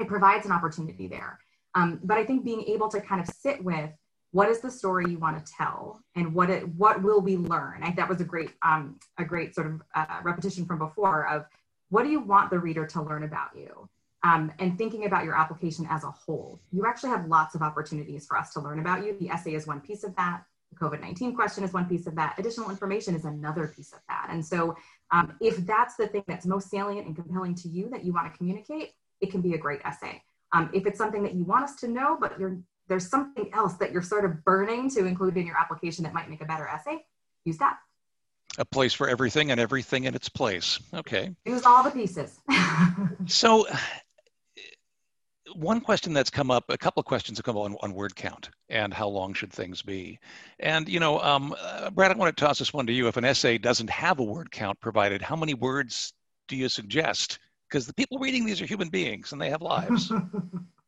It provides an opportunity there. Um, but I think being able to kind of sit with what is the story you want to tell and what it, what will we learn? I, that was a great, um, a great sort of uh, repetition from before of what do you want the reader to learn about you? Um, and thinking about your application as a whole. You actually have lots of opportunities for us to learn about you. The essay is one piece of that. The COVID nineteen question is one piece of that. Additional information is another piece of that. And so um, if that's the thing that's most salient and compelling to you that you want to communicate, it can be a great essay. Um, if it's something that you want us to know, but you're, there's something else that you're sort of burning to include in your application that might make a better essay, use that. A place for everything and everything in its place. Okay. Use all the pieces. So... One question that's come up, a couple of questions have come up on, on word count and how long should things be. And, you know, um, uh, Brad, I want to toss this one to you. If an essay doesn't have a word count provided, how many words do you suggest? Because the people reading these are human beings and they have lives.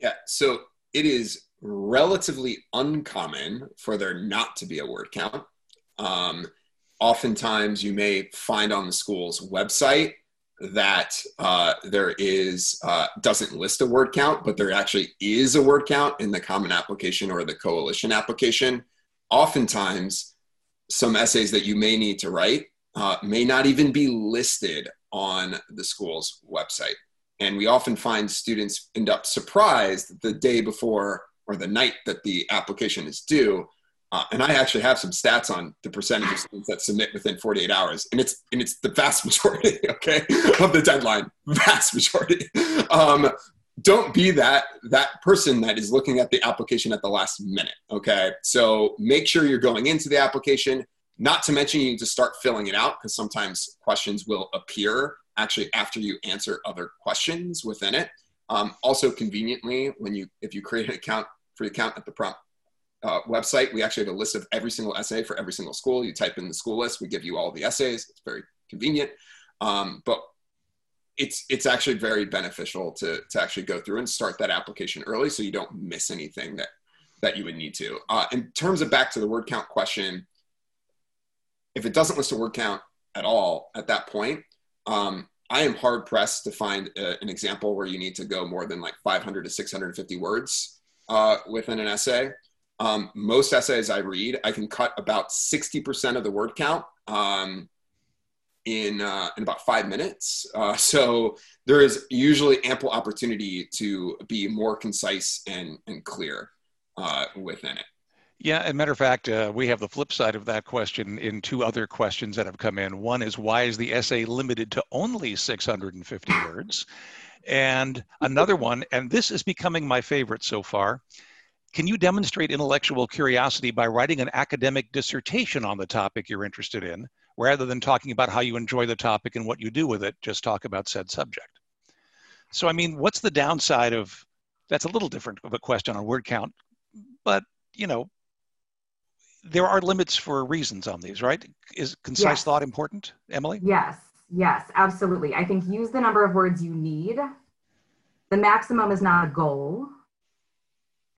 Yeah, so it is relatively uncommon for there not to be a word count. Um, oftentimes you may find on the school's website that uh, there is, uh, doesn't list a word count, but there actually is a word count in the Common Application or the Coalition Application. Oftentimes, some essays that you may need to write uh, may not even be listed on the school's website. And we often find students end up surprised the day before or the night that the application is due. Uh, and I actually have some stats on the percentage of students that submit within forty-eight hours. And it's, and it's the vast majority, okay, of the deadline, vast majority. Um, don't be that, that person that is looking at the application at the last minute, okay? So make sure you're going into the application, not to mention you need to start filling it out because sometimes questions will appear actually after you answer other questions within it. Um, also conveniently, when you, if you create an account, free account at the Prompt Uh, website, we actually have a list of every single essay for every single school. You type in the school list, we give you all the essays. It's very convenient, um, but it's it's actually very beneficial to, to actually go through and start that application early so you don't miss anything that, that you would need to. Uh, in terms of back to the word count question, if it doesn't list a word count at all at that point, um, I am hard pressed to find a, an example where you need to go more than like five hundred to six hundred fifty words uh, within an essay. Um, most essays I read, I can cut about sixty percent of the word count um, in, uh, in about five minutes. Uh, so there is usually ample opportunity to be more concise and, and clear uh, within it. Yeah, as a matter of fact, uh, we have the flip side of that question in two other questions that have come in. One is, why is the essay limited to only six hundred fifty words? And another one, and this is becoming my favorite so far, can you demonstrate intellectual curiosity by writing an academic dissertation on the topic you're interested in, rather than talking about how you enjoy the topic and what you do with it, just talk about said subject? So, I mean, what's the downside of, that's a little different of a question on word count, but, you know, there are limits for reasons on these, right? Is concise yes. thought important, Emily? Yes, yes, absolutely. I think use the number of words you need. The maximum is not a goal.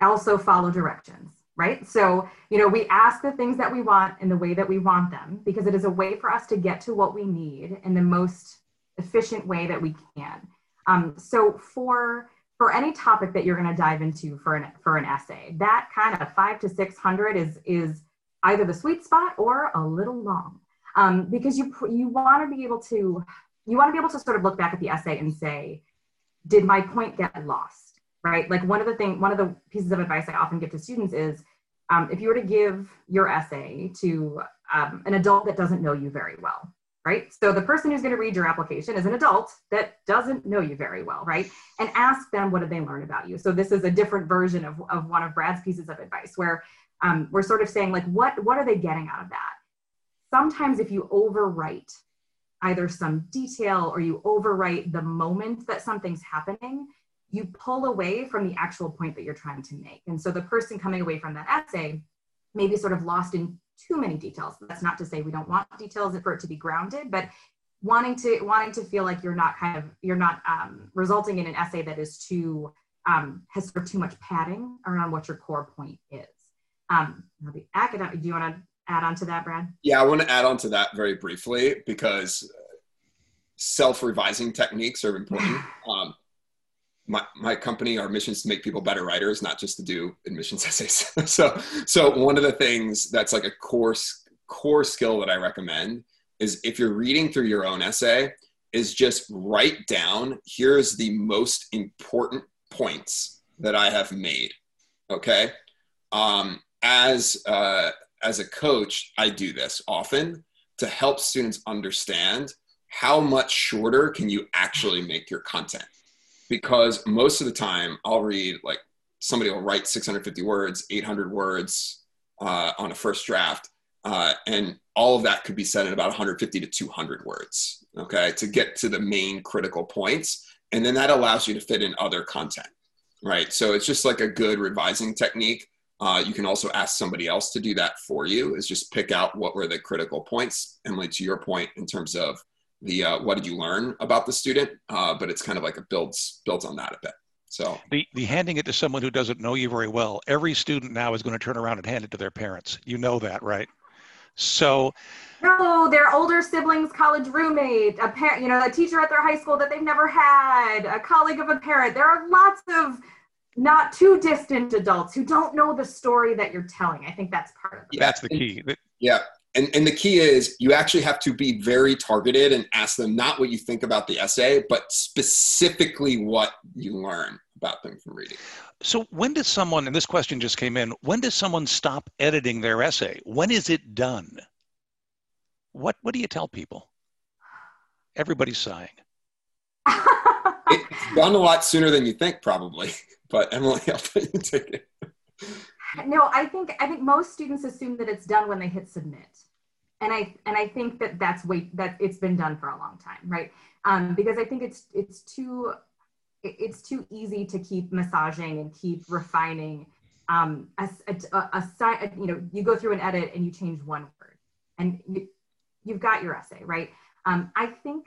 Also follow directions, right? So, you know, we ask the things that we want in the way that we want them, because it is a way for us to get to what we need in the most efficient way that we can. Um, so for For any topic that you're going to dive into for an, for an essay, that kind of five to six hundred is, is either the sweet spot or a little long, um, because you, you want to be able to, you want to be able to sort of look back at the essay and say, did my point get lost, right? Like one of the thing, one of the pieces of advice I often give to students is, um, if you were to give your essay to um, an adult that doesn't know you very well, right? So the person who's going to read your application is an adult that doesn't know you very well, right? And ask them, what did they learn about you? So this is a different version of, of one of Brad's pieces of advice, where um, we're sort of saying, like, what, what are they getting out of that? Sometimes if you overwrite either some detail or you overwrite the moment that something's happening, you pull away from the actual point that you're trying to make. And so the person coming away from that essay may be sort of lost in too many details. That's not to say we don't want details for it to be grounded, but wanting to wanting to feel like you're not kind of you're not um, resulting in an essay that is too um, has sort of too much padding around what your core point is. Um, the academic. Do you want to add on to that, Brad? Yeah, I want to add on to that very briefly, because self-revising techniques are important. um, My, my company, our mission is to make people better writers, not just to do admissions essays. so, so one of the things that's like a core, core skill that I recommend is, if you're reading through your own essay, is just write down, here's the most important points that I have made. Okay. Um, as, uh, as a coach, I do this often to help students understand how much shorter can you actually make your content. Because most of the time I'll read, like, somebody will write six hundred fifty words, eight hundred words uh, on a first draft. Uh, and all of that could be said in about one hundred fifty to two hundred words, okay, to get to the main critical points. And then that allows you to fit in other content, right? So it's just like a good revising technique. Uh, you can also ask somebody else to do that for you, is just pick out what were the critical points. Emily, to your point in terms of the uh, what did you learn about the student, uh, but it's kind of like a builds builds on that a bit. So the, the handing it to someone who doesn't know you very well, every student now is going to turn around and hand it to their parents. You know that, right? So no, their older siblings, college roommate, a parent, you know, a teacher at their high school that they've never had, a colleague of a parent. There are lots of not too distant adults who don't know the story that you're telling. I think that's part of it. That's the key. Yeah. And, and the key is, you actually have to be very targeted and ask them not what you think about the essay, but specifically what you learn about them from reading. So when does someone, and this question just came in, when does someone stop editing their essay? When is it done? What, what do you tell people? Everybody's sighing. It's done a lot sooner than you think, probably. But Emily, I'll let you take it. No, I think I think most students assume that it's done when they hit submit, and I and I think that that's way that it's been done for a long time, right? Um, because I think it's it's too it's too easy to keep massaging and keep refining. Um, a, a, a, a, you know, you go through an edit and you change one word, and you, you've got your essay, right? Um, I think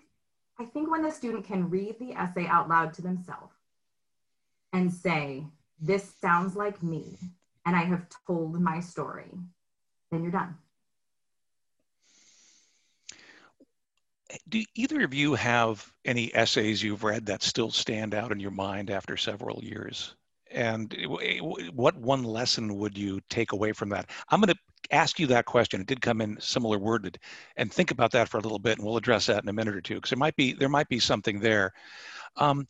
I think when the student can read the essay out loud to themselves and say, "This sounds like me," and I have told my story, then you're done. Do either of you have any essays you've read that still stand out in your mind after several years? And what one lesson would you take away from that? I'm going to ask you that question. It did come in similar worded, and think about that for a little bit, and we'll address that in a minute or two, because there might be there might be something there. Um,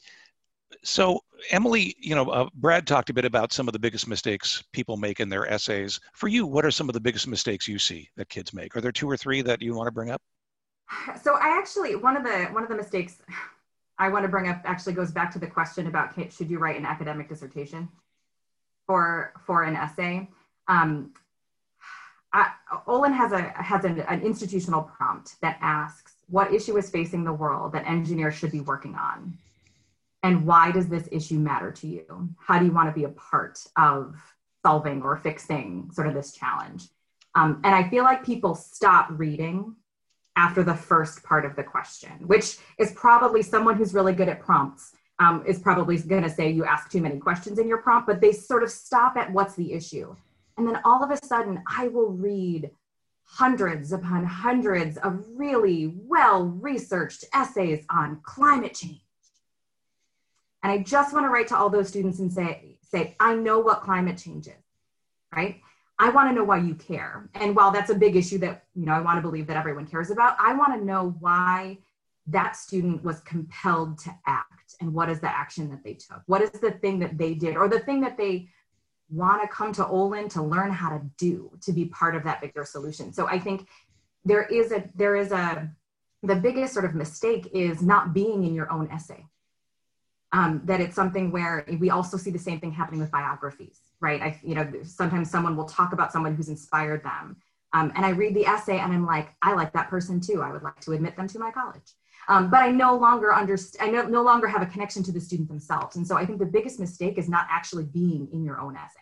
So Emily, you know, uh, Brad talked a bit about some of the biggest mistakes people make in their essays. For you, what are some of the biggest mistakes you see that kids make? Are there two or three that you want to bring up? So I actually, one of the, one of the mistakes I want to bring up actually goes back to the question about, should you write an academic dissertation for, for an essay? Um, I, Olin has, a, has an, an institutional prompt that asks, what issue is facing the world that engineers should be working on? And why does this issue matter to you? How do you want to be a part of solving or fixing sort of this challenge? Um, and I feel like people stop reading after the first part of the question, which is probably someone who's really good at prompts um, is probably going to say you ask too many questions in your prompt, but they sort of stop at what's the issue. And then all of a sudden, I will read hundreds upon hundreds of really well-researched essays on climate change. And I just want to write to all those students and say, say, I know what climate change is, right? I want to know why you care. And while that's a big issue that, you know, I want to believe that everyone cares about, I want to know why that student was compelled to act and what is the action that they took? What is the thing that they did or the thing that they want to come to Olin to learn how to do, to be part of that bigger solution? So I think there is a, there is a, the biggest sort of mistake is not being in your own essay. Um, that it's something where we also see the same thing happening with biographies, right? I, you know, sometimes someone will talk about someone who's inspired them. Um, and I read the essay and I'm like, I like that person too. I would like to admit them to my college. Um, but I no longer understand, I no, no longer have a connection to the student themselves. And so I think the biggest mistake is not actually being in your own essay.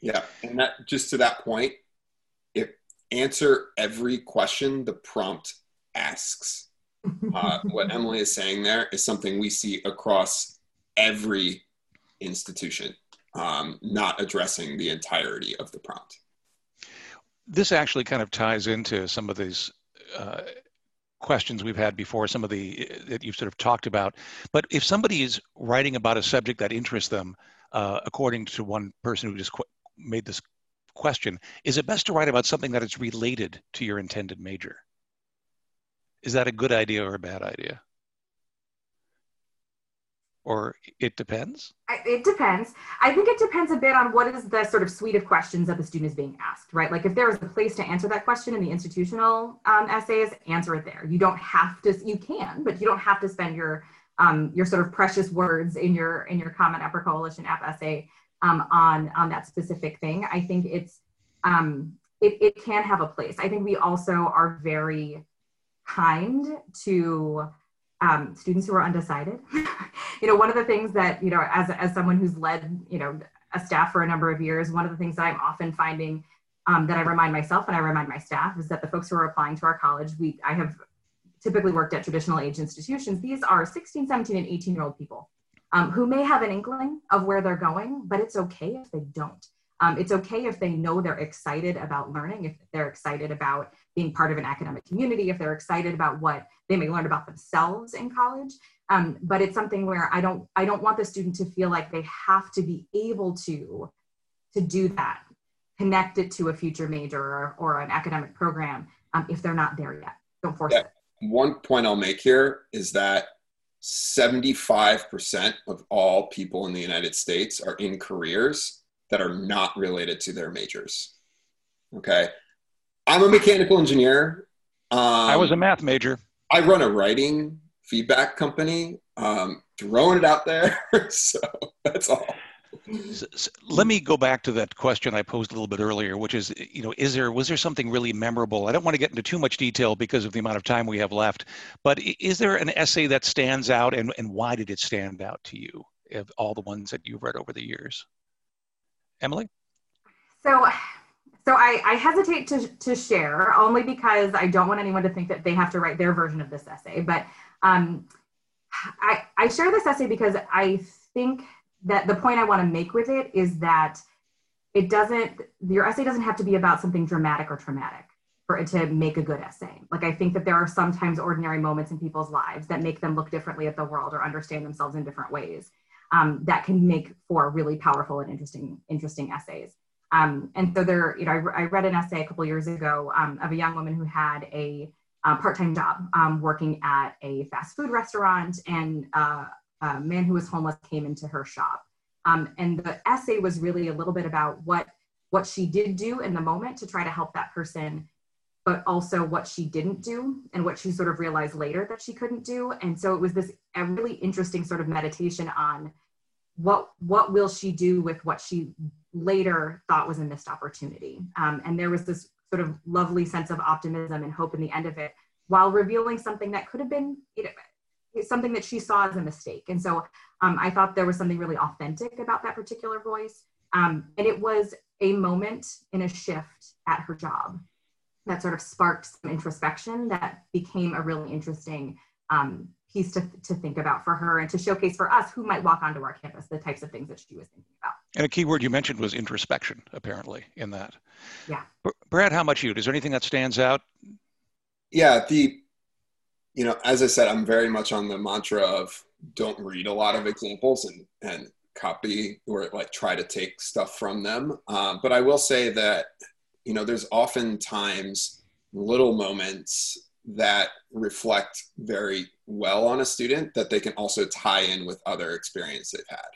Yeah, and that, just to that point, if answer every question the prompt asks. Uh, what Emily is saying there is something we see across every institution, um, not addressing the entirety of the prompt. This actually kind of ties into some of these uh, questions we've had before, some of the that you've sort of talked about. But if somebody is writing about a subject that interests them, uh, according to one person who just qu- made this question, is it best to write about something that is related to your intended major? Is that a good idea or a bad idea? Or it depends? It depends. I think it depends a bit on what is the sort of suite of questions that the student is being asked, right? Like if there is a place to answer that question in the institutional um, essays, answer it there. You don't have to, you can, but you don't have to spend your um, your sort of precious words in your in your Common App or Coalition App essay um, on, on that specific thing. I think it's, um, it, it can have a place. I think we also are very kind to um, students who are undecided. You know, one of the things that, you know, as, as someone who's led, you know, a staff for a number of years, one of the things that I'm often finding um, that I remind myself and I remind my staff is that the folks who are applying to our college, we, I have typically worked at traditional age institutions. These are sixteen, seventeen, and eighteen year old people um, who may have an inkling of where they're going, but it's okay if they don't. Um, it's okay if they know they're excited about learning, if they're excited about being part of an academic community, if they're excited about what they may learn about themselves in college. Um, but it's something where I don't, I don't want the student to feel like they have to be able to, to do that, connect it to a future major or, or an academic program um, if they're not there yet. Don't force yeah. it. One point I'll make here is that seventy-five percent of all people in the United States are in careers that are not related to their majors. Okay. I'm a mechanical engineer. Um, I was a math major. I run a writing feedback company, um, throwing it out there. So that's all. So, so let me go back to that question I posed a little bit earlier, which is, you know, is there, was there something really memorable? I don't want to get into too much detail because of the amount of time we have left, but is there an essay that stands out and, and why did it stand out to you of all the ones that you've read over the years? Emily? So so I, I hesitate to, to share only because I don't want anyone to think that they have to write their version of this essay. But um, I, I share this essay because I think that the point I want to make with it is that it doesn't, your essay doesn't have to be about something dramatic or traumatic for it to make a good essay. Like I think that there are sometimes ordinary moments in people's lives that make them look differently at the world or understand themselves in different ways. Um, that can make for really powerful and interesting, interesting essays. Um, and so there, you know, I, I read an essay a couple years ago um, of a young woman who had a uh, part-time job um, working at a fast food restaurant, and uh, uh, man who was homeless came into her shop. Um, and the essay was really a little bit about what, what she did do in the moment to try to help that person, but also what she didn't do and what she sort of realized later that she couldn't do. And so it was this a really interesting sort of meditation on what, what will she do with what she later thought was a missed opportunity. Um, and there was this sort of lovely sense of optimism and hope in the end of it, while revealing something that could have been, you know, something that she saw as a mistake. And so um, I thought there was something really authentic about that particular voice. Um, and it was a moment in a shift at her job that sort of sparked some introspection that became a really interesting um, piece to, to think about for her and to showcase for us who might walk onto our campus, the types of things that she was thinking about. And a key word you mentioned was introspection, apparently, in that. Yeah. B- Brad, how about you? Is there anything that stands out? Yeah, the, you know, as I said, I'm very much on the mantra of don't read a lot of examples and, and copy or like try to take stuff from them. Um, but I will say that, you know, there's oftentimes little moments that reflect very well on a student that they can also tie in with other experience they've had.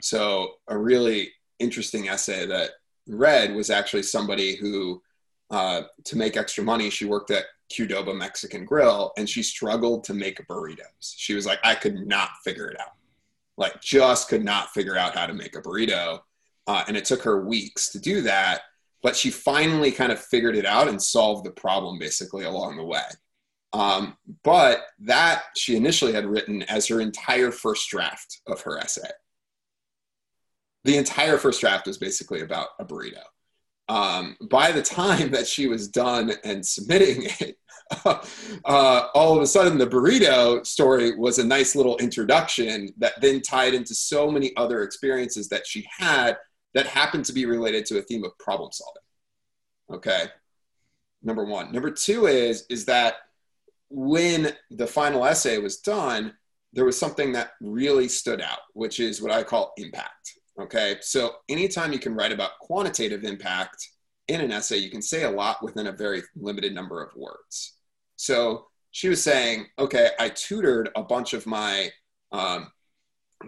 So a really interesting essay that I read was actually somebody who, uh, to make extra money, she worked at Qdoba Mexican Grill, and she struggled to make burritos. She was like, I could not figure it out. Like, just could not figure out how to make a burrito. Uh, and it took her weeks to do that, but she finally kind of figured it out and solved the problem basically along the way. Um, but that she initially had written as her entire first draft of her essay. The entire first draft was basically about a burrito. Um, by the time that she was done and submitting it, uh, all of a sudden the burrito story was a nice little introduction that then tied into so many other experiences that she had that happened to be related to a theme of problem solving. Okay, number one. Number two is, is that when the final essay was done, there was something that really stood out, which is what I call impact. Okay, so anytime you can write about quantitative impact in an essay, you can say a lot within a very limited number of words. So she was saying, okay, I tutored a bunch of my um,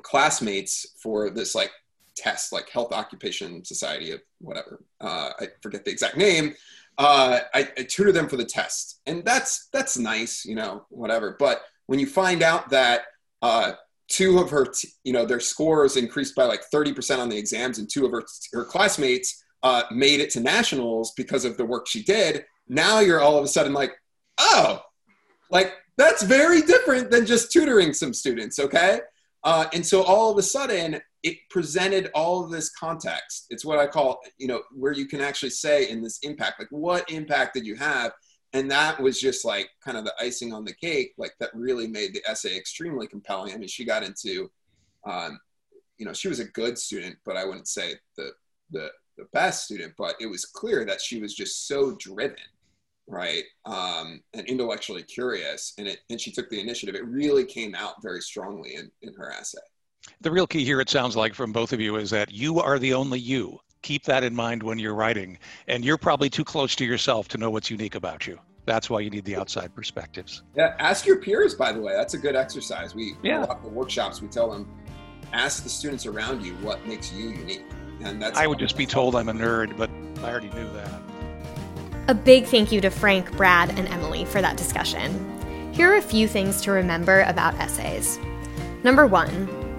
classmates for this like test, like Health Occupation Society of whatever, uh, I forget the exact name. Uh, I, I tutored them for the test. And that's, that's nice, you know, whatever. But when you find out that, uh, two of her, t- you know, their scores increased by like thirty percent on the exams, and two of her, t- her classmates uh, made it to nationals because of the work she did. Now you're all of a sudden like, oh, like that's very different than just tutoring some students, okay? Uh, and so all of a sudden it presented all of this context. It's what I call, you know, where you can actually say in this impact, like what impact did you have? And that was just like kind of the icing on the cake, like that really made the essay extremely compelling. I mean, she got into, um, you know, she was a good student, but I wouldn't say the, the the best student, but it was clear that she was just so driven, right? Um, and intellectually curious, and it and she took the initiative. It really came out very strongly in, in her essay. The real key here, it sounds like from both of you, is that you are the only you. Keep that in mind when you're writing, and you're probably too close to yourself to know what's unique about you. That's why you need the outside perspectives. Yeah, ask your peers, by the way. That's a good exercise. We yeah. A lot of the workshops, we tell them, ask the students around you what makes you unique. And that's I would just be told I'm a nerd, but I already knew that. A big thank you to Frank, Brad, and Emily for that discussion. Here are a few things to remember about essays. Number one,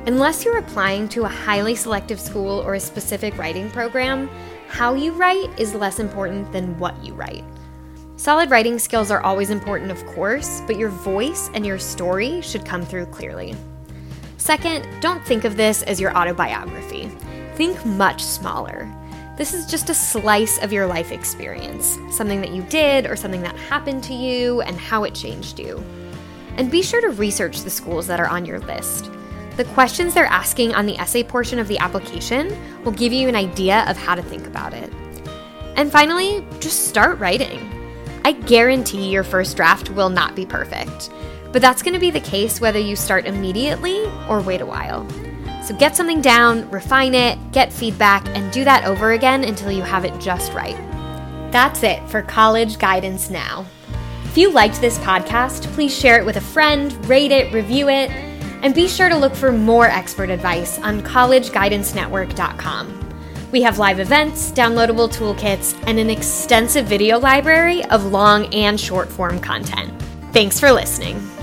unless you're applying to a highly selective school or a specific writing program, how you write is less important than what you write. Solid writing skills are always important, of course, but your voice and your story should come through clearly. Second, don't think of this as your autobiography. Think much smaller. This is just a slice of your life experience, something that you did or something that happened to you and how it changed you. And be sure to research the schools that are on your list. The questions they're asking on the essay portion of the application will give you an idea of how to think about it. And finally, just start writing. I guarantee your first draft will not be perfect, but that's going to be the case whether you start immediately or wait a while. So get something down, refine it, get feedback, and do that over again until you have it just right. That's it for College Guidance Now. If you liked this podcast, please share it with a friend, rate it, review it. And be sure to look for more expert advice on college guidance network dot com. We have live events, downloadable toolkits, and an extensive video library of long and short form content. Thanks for listening.